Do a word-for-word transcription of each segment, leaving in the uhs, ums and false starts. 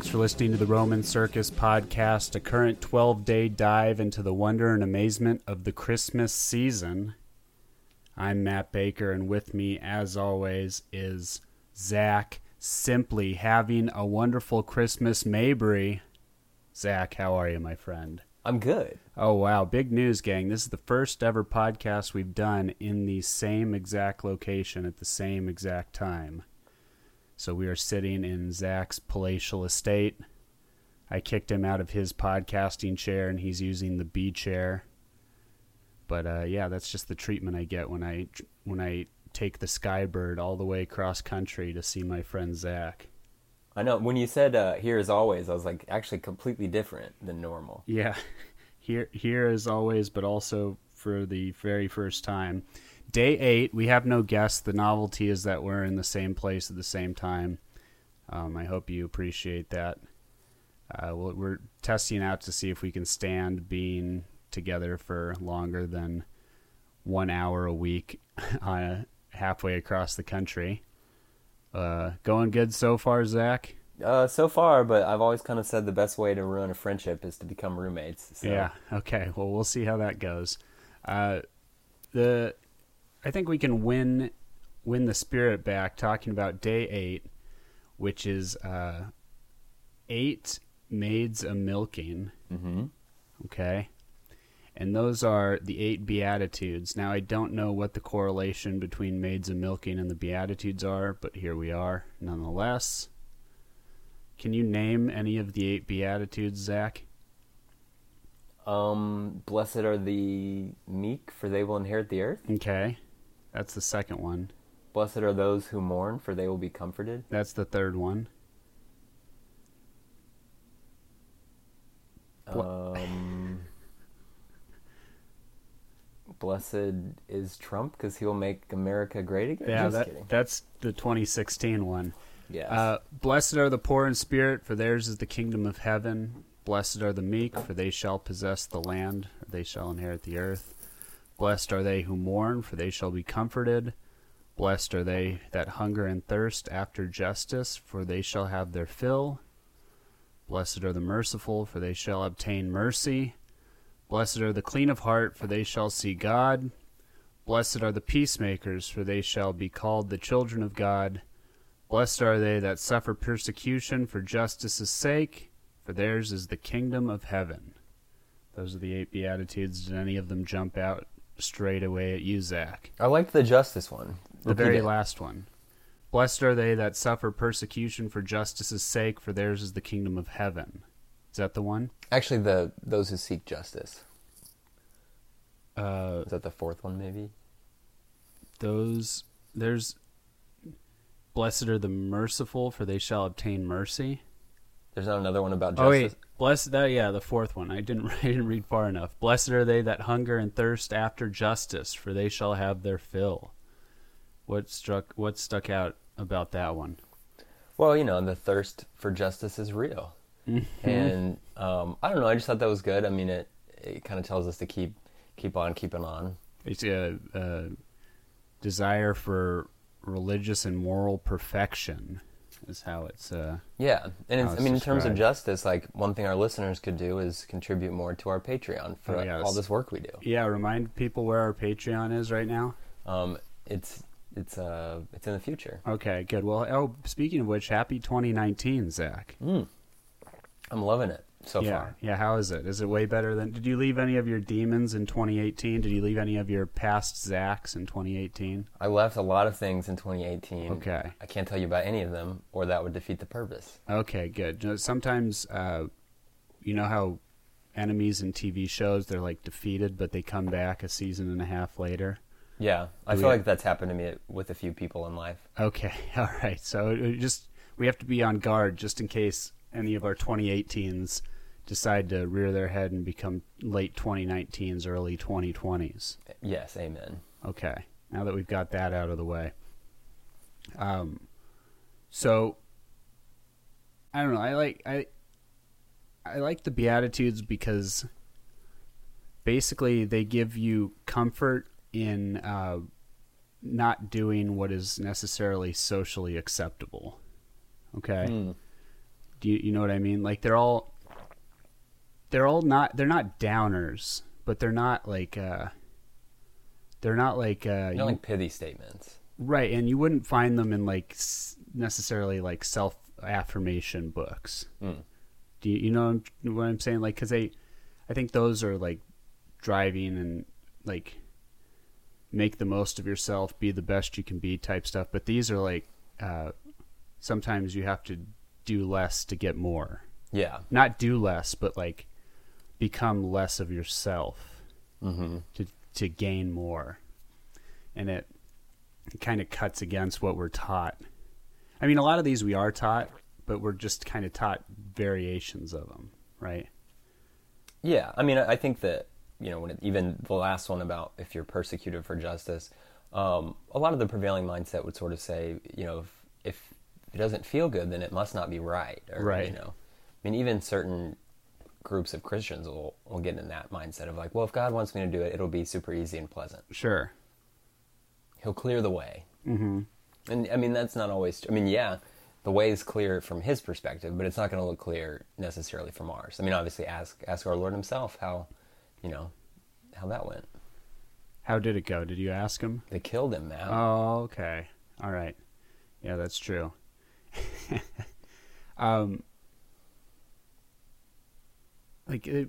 Thanks for listening to the Roman Circus Podcast, a current twelve-day dive into the wonder and amazement of the Christmas season. I'm Matt Baker, and with me, as always, is Zac, simply having a wonderful Christmas, Mabry. Zac, how are you, my friend? I'm good. Oh, wow. Big news, gang. This is the first ever podcast we've done in the same exact location at the same exact time. So we are sitting in Zac's palatial estate. I kicked him out of his podcasting chair, and he's using the B chair. But uh, yeah, that's just the treatment I get when I when I take the Skybird all the way across country to see my friend Zac. I know. When you said uh, "here as always," I was like, actually, completely different than normal. Yeah, here here as always, but also for the very first time. Day eight, we have no guests. The novelty is that we're in the same place at the same time. Um, I hope you appreciate that. Uh, we'll, we're testing out to see if we can stand being together for longer than one hour a week uh, halfway across the country. Uh, going good so far, Zac? Uh, so far, but I've always kind of said the best way to ruin a friendship is to become roommates. So. Yeah, okay. Well, we'll see how that goes. Uh, the... I think we can win win the spirit back talking about day eight, which is uh, eight maids a milking. Mm-hmm. Okay, and those are the eight Beatitudes. Now I don't know what the correlation between maids a milking and the Beatitudes are, but here we are nonetheless. Can you name any of the eight Beatitudes, Zac? Um, blessed are the meek, for they will inherit the earth. Okay. That's the second one. Blessed are those who mourn, for they will be comforted. That's the third one. Um, blessed is Trump, because he will make America great again. Yeah, that, that's the twenty sixteen one. Yes. Uh, blessed are the poor in spirit, for theirs is the kingdom of heaven. Blessed are the meek, for they shall possess the land, or they shall inherit the earth. Blessed are they who mourn, for they shall be comforted. Blessed are they that hunger and thirst after justice, for they shall have their fill. Blessed are the merciful, for they shall obtain mercy. Blessed are the clean of heart, for they shall see God. Blessed are the peacemakers, for they shall be called the children of God. Blessed are they that suffer persecution for justice's sake, for theirs is the kingdom of heaven. Those are the eight Beatitudes. Did any of them jump out straight away at you, Zac? I liked the justice one. The Repeat very it. last one. Blessed are they that suffer persecution for justice's sake, for theirs is the kingdom of heaven. Is that the one? Actually, the those who seek justice. Uh, is that the fourth one, maybe? Those, there's, blessed are the merciful, for they shall obtain mercy. There's not another one about justice. Oh wait, blessed. Uh, yeah, the fourth one. I didn't. I didn't read far enough. Blessed are they that hunger and thirst after justice, for they shall have their fill. What struck? What stuck out about that one? Well, you know, the thirst for justice is real, mm-hmm. and um, I don't know. I just thought that was good. I mean, it it kind of tells us to keep keep on keeping on. It's a, a desire for religious and moral perfection. Is how it's uh yeah and it's, it's I mean described. In terms of justice, like, one thing our listeners could do is contribute more to our Patreon for oh, yes. all this work we do. Yeah remind people where our Patreon is right now. um it's it's uh it's in the future. Okay, good. Well, oh, speaking of which, happy twenty nineteen, Zac. mm. I'm loving it so yeah. far. Yeah how is it? Is it way better than, did you leave any of your demons in twenty eighteen? Did you leave any of your past Zacs in twenty eighteen? I left a lot of things in twenty eighteen. Okay, I can't tell you about any of them, or that would defeat the purpose. Okay, good. Sometimes uh you know how enemies in T V shows, they're like defeated, but they come back a season and a half later. Yeah, I we, feel like that's happened to me with a few people in life. Okay, all right. So it just, we have to be on guard just in case any of our twenty eighteens decide to rear their head and become late twenty nineteens, early twenty twenties. Yes, amen. Okay, now that we've got that out of the way. Um, so, I don't know, I like I, I like the Beatitudes because basically they give you comfort in uh, not doing what is necessarily socially acceptable. Okay? Mm. Do you, you know what I mean? Like they're all, they're all not, they're not downers, but they're not like, uh, they're not like, uh, not like pithy statements. Right. And you wouldn't find them in like necessarily like self affirmation books. Mm. Do you, you know what I'm saying? Like, cause they, I think those are like driving and like make the most of yourself, be the best you can be type stuff. But these are like, uh, sometimes you have to do less to get more. Yeah. Not do less, but like become less of yourself mm-hmm. to, to gain more. And it, it kind of cuts against what we're taught. I mean, a lot of these we are taught, but we're just kind of taught variations of them, right? Yeah, I mean, I think that, you know, when it, even the last one about if you're persecuted for justice, um, a lot of the prevailing mindset would sort of say, you know, if, if it doesn't feel good, then it must not be right. Or, right. You know, I mean, even certain groups of Christians will, will get in that mindset of like, well, if God wants me to do it, it'll be super easy and pleasant. Sure. He'll clear the way. Mm-hmm. And, I mean, that's not always... I mean, yeah, the way is clear from his perspective, but it's not going to look clear necessarily from ours. I mean, obviously, ask ask our Lord himself how, you know, how that went. How did it go? Did you ask him? They killed him, Matt. Oh, okay. All right. Yeah, that's true. um, like, it,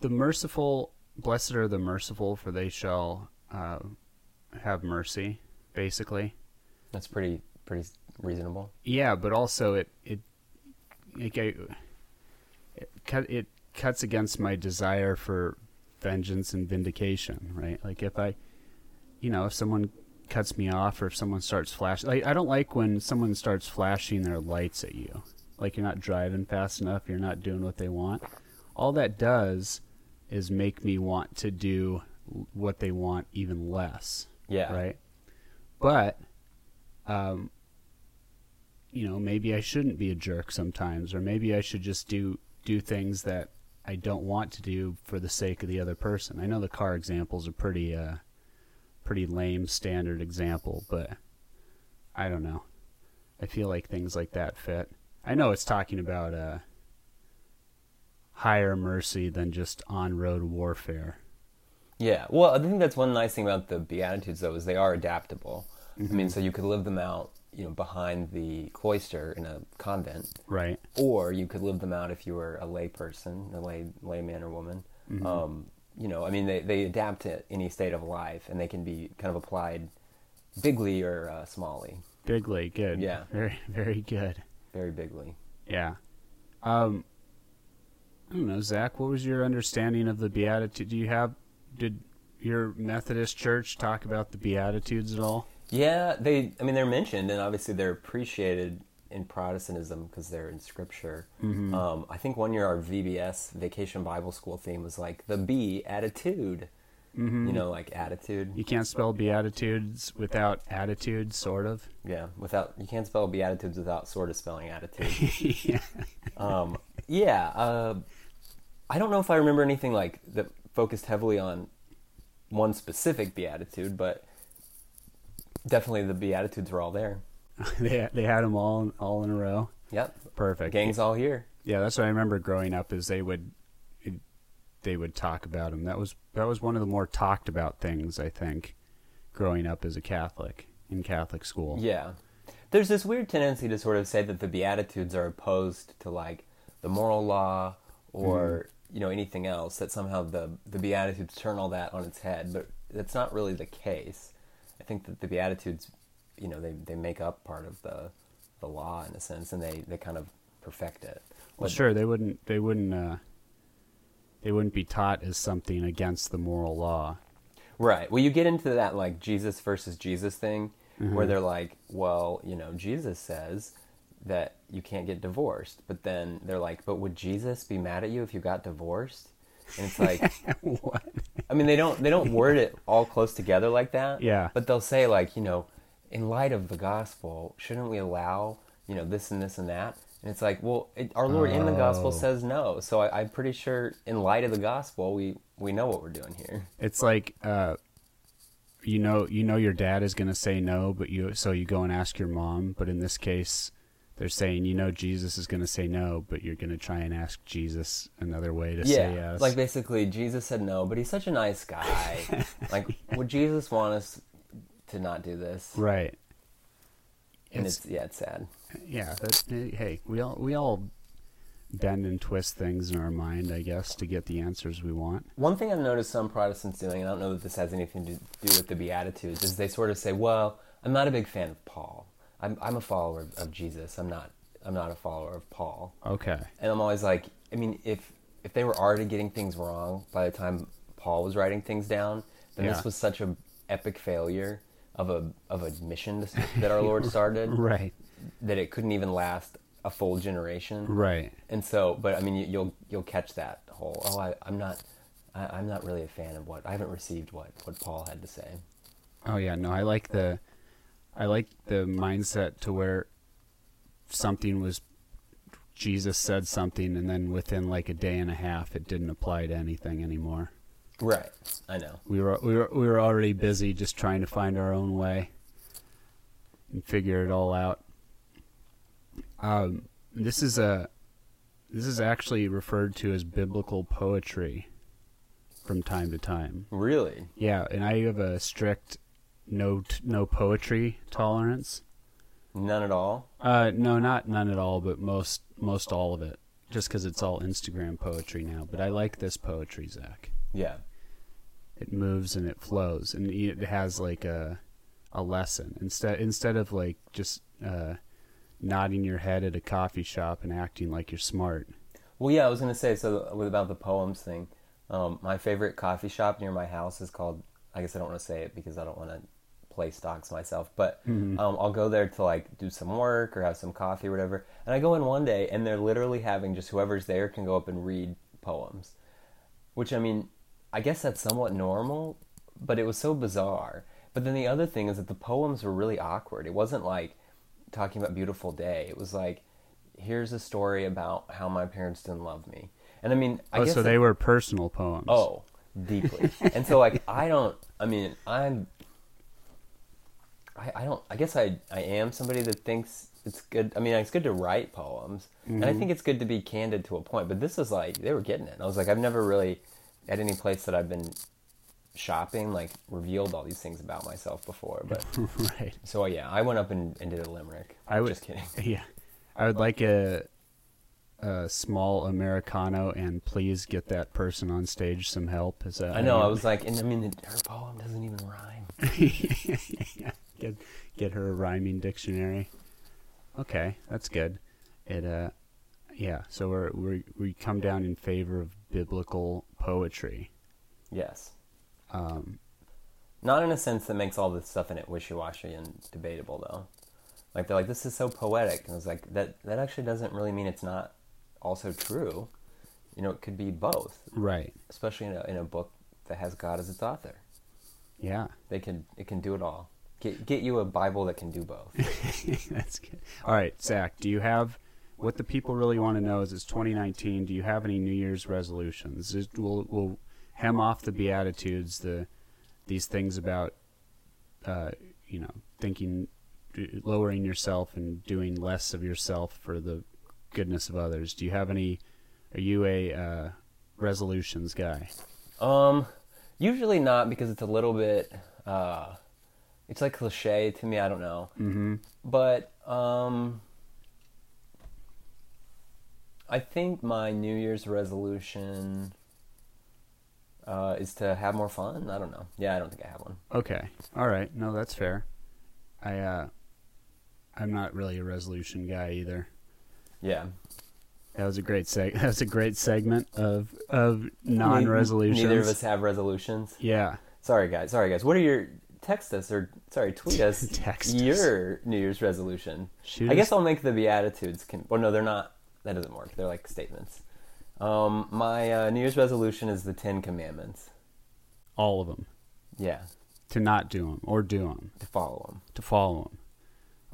the merciful... Blessed are the merciful, for they shall... Uh, have mercy, basically. That's pretty pretty reasonable. Yeah, but also it it it, it, cut, it cuts against my desire for vengeance and vindication, right? Like if I, you know, if someone cuts me off or if someone starts flashing, like I don't like when someone starts flashing their lights at you. Like you're not driving fast enough, you're not doing what they want. All that does is make me want to do what they want even less. Yeah. Right. But, um, you know, maybe I shouldn't be a jerk sometimes, or maybe I should just do, do things that I don't want to do for the sake of the other person. I know the car example's a pretty, uh, pretty lame standard example, but I don't know. I feel like things like that fit. I know it's talking about, uh, higher mercy than just on-road warfare. Yeah, well, I think that's one nice thing about the Beatitudes, though, is they are adaptable. Mm-hmm. I mean, so you could live them out, you know, behind the cloister in a convent. Right. Or you could live them out if you were a lay person, a lay layman or woman. Mm-hmm. Um, you know, I mean, they, they adapt to any state of life, and they can be kind of applied bigly or uh, smallly. Bigly, good. Yeah. Very, very good. Very bigly. Yeah. Um, I don't know, Zach, what was your understanding of the Beatitudes? Do you have... Did your Methodist church talk about the Beatitudes at all? Yeah, they. I mean, they're mentioned, and obviously they're appreciated in Protestantism because they're in Scripture. Mm-hmm. Um, I think one year our V B S, Vacation Bible School, theme was like the Beatitude. Mm-hmm. You know, like attitude. You can't spell Beatitudes without attitude, sort of. Yeah, without you can't spell Beatitudes without sort of spelling attitude. yeah. Um, yeah. Uh, I don't know if I remember anything like that. Focused heavily on one specific beatitude, but definitely the Beatitudes were all there. they they had them all all in a row. Yep, perfect. Gang's all here. Yeah, that's what I remember growing up is they would they would talk about them. That was that was one of the more talked about things I think growing up as a Catholic in Catholic school. Yeah, there's this weird tendency to sort of say that the Beatitudes are opposed to like the moral law or. Mm. You know, anything else, that somehow the, the Beatitudes turn all that on its head, but that's not really the case. I think that the Beatitudes, you know, they, they make up part of the the law in a sense, and they, they kind of perfect it. Well, but, sure, they wouldn't they wouldn't uh, they wouldn't be taught as something against the moral law, right? Well, you get into that like Jesus versus Jesus thing, mm-hmm. where they're like, well, you know, Jesus says that you can't get divorced, but then they're like, but would Jesus be mad at you if you got divorced? And it's like, what? I mean, they don't they don't word it all close together like that. Yeah. But they'll say like, you know, in light of the gospel, shouldn't we allow, you know, this and this and that? And it's like, well, it, our Lord oh. in the gospel says no. So I, I'm pretty sure, in light of the gospel, we we know what we're doing here. It's like, uh, you know, you know, your dad is going to say no, but you so you go and ask your mom. But in this case. they're saying, you know, Jesus is going to say no, but you're going to try and ask Jesus another way to yeah, say yes. Like, basically, Jesus said no, but he's such a nice guy. Like, would Jesus want us to not do this? Right. And it's, it's yeah, it's sad. Yeah. That's, hey, we all we all bend and twist things in our mind, I guess, to get the answers we want. One thing I've noticed some Protestants doing, and I don't know that this has anything to do with the Beatitudes, is they sort of say, well, I'm not a big fan of Paul. I'm I'm a follower of Jesus. I'm not I'm not a follower of Paul. Okay. And I'm always like, I mean, if if they were already getting things wrong by the time Paul was writing things down, then yeah. this was such an epic failure of a of a mission that our Lord started, right? That it couldn't even last a full generation, right? And so, but I mean, you, you'll you'll catch that whole oh, I, I'm not I, I'm not really a fan of what I haven't received what what Paul had to say. Oh yeah, no, I like the. I like the mindset to where something was, Jesus said something, and then within like a day and a half, it didn't apply to anything anymore. Right, I know. We were we were we were already busy just trying to find our own way and figure it all out. Um, this is a this is actually referred to as biblical poetry from time to time. Really? Yeah, and I have a strict. No, no poetry tolerance. None at all. Uh, no, not none at all, but most, most all of it. Just because it's all Instagram poetry now. But I like this poetry, Zach. Yeah. It moves and it flows, and it has like a, a lesson instead instead of like just uh, nodding your head at a coffee shop and acting like you're smart. Well, yeah, I was gonna say so with about the poems thing. Um, my favorite coffee shop near my house is called. I guess I don't want to say it because I don't want to play stocks myself, but mm-hmm. um, I'll go there to like do some work or have some coffee or whatever. And I go in one day and they're literally having just whoever's there can go up and read poems, which I mean, I guess that's somewhat normal, but it was so bizarre. But then the other thing is that the poems were really awkward. It wasn't like talking about beautiful day. It was like, here's a story about how my parents didn't love me. And I mean, I oh, guess so they it, were personal poems. Oh, deeply. And so like I don't I mean I'm I, I don't I guess I, I am somebody that thinks it's good I mean it's good to write poems mm-hmm. and I think it's good to be candid to a point, but this is like they were getting it. And I was like, I've never really at any place that I've been shopping like revealed all these things about myself before, but right. So yeah, I went up and, and did a limerick. I was just kidding. Yeah, I would like a Uh, small Americano and please get that person on stage some help. Is that I know. I was like, and I mean, her poem doesn't even rhyme. yeah. Get get her a rhyming dictionary. Okay, that's good. It uh, yeah. So we're we we come down in favor of biblical poetry. Yes. Um, not in a sense that makes all this stuff in it wishy-washy and debatable though. Like they're like, this is so poetic, and I was like, that that actually doesn't really mean it's not. Also true, you know, it could be both, right? Especially in a in a book that has God as its author. Yeah, they can it can do it all. Get get you a Bible that can do both. That's good. All right, Zach, do you have what the people really want to know is it's twenty nineteen. Do you have any New Year's resolutions? We'll we'll hem off the Beatitudes, the these things about uh, you know thinking, lowering yourself and doing less of yourself for the goodness of others. Do you have any, are you a uh resolutions guy? Um usually not, because it's a little bit uh it's like cliche to me. I don't know. Mm-hmm. But um I think my New Year's resolution uh is to have more fun. I don't know. Yeah, I don't think I have one. Okay. All right. No, that's fair. I uh I'm not really a resolution guy either. Yeah, that was a great seg. That was a great segment of of non-resolutions. Neither of us have resolutions. Yeah. Sorry guys. Sorry guys. What are your text us or sorry tweet us text your us. New Year's resolution? Shoot I guess us. I'll make the Beatitudes. Con- well, no, they're not. That doesn't work. They're like statements. Um, my uh, New Year's resolution is the Ten Commandments. All of them. Yeah. To not do them or do them. To follow them. To follow them.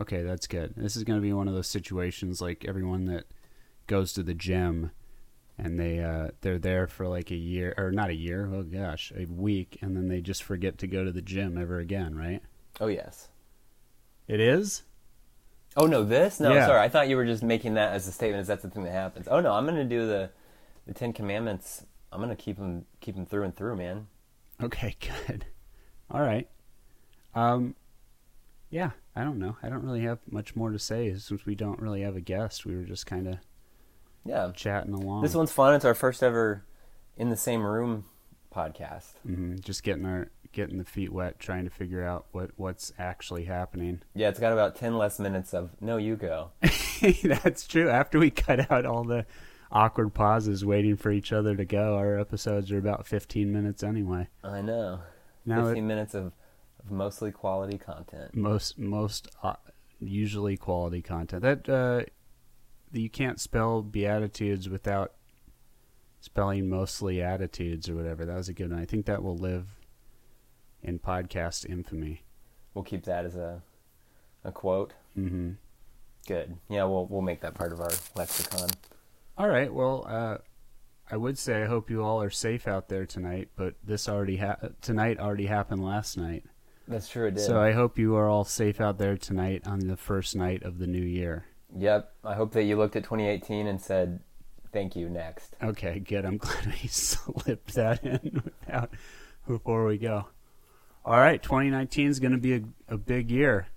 Okay, that's good. This is going to be one of those situations like everyone that goes to the gym and they, uh, they're there for like a year, or not a year, oh gosh, a week, and then they just forget to go to the gym ever again, right? Oh, yes. It is? Oh, no, this? No, yeah. Sorry. I thought you were just making that as a statement, as that's the thing that happens. Oh, no, I'm going to do the, the Ten Commandments. I'm going to keep them, keep them through and through, man. Okay, good. All right. Um, yeah, I don't know. I don't really have much more to say since we don't really have a guest. We were just kind of yeah chatting along. This one's fun. It's our first ever In the Same Room podcast. Mm-hmm. Just getting our... getting the feet wet, trying to figure out what, what's actually happening. Yeah, it's got about ten less minutes of, no, you go. That's true. After we cut out all the awkward pauses waiting for each other to go, our episodes are about fifteen minutes anyway. I know. Now fifteen it, minutes of, of mostly quality content. Most, most uh, usually quality content. That uh, you can't spell Beatitudes without spelling mostly attitudes or whatever. That was a good one. I think that will live in podcast infamy. We'll keep that as a a quote. Mm-hmm. Good. Yeah, we'll we'll make that part of our lexicon. All right. Well, uh, I would say I hope you all are safe out there tonight, but this already ha- tonight already happened last night. That's true. It did. So I hope you are all safe out there tonight on the first night of the new year. Yep. I hope that you looked at twenty eighteen and said, "Thank you." Next. Okay. Good. I'm glad we slipped that in without before we go. All right, twenty nineteen is going to be a, a big year.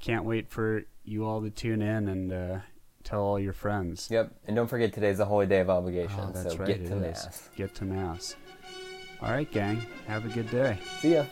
Can't wait for you all to tune in and uh, tell all your friends. Yep, and don't forget today's a holy day of obligation, oh, that's so right, get to is. Mass. Get to Mass. All right, gang, have a good day. See ya.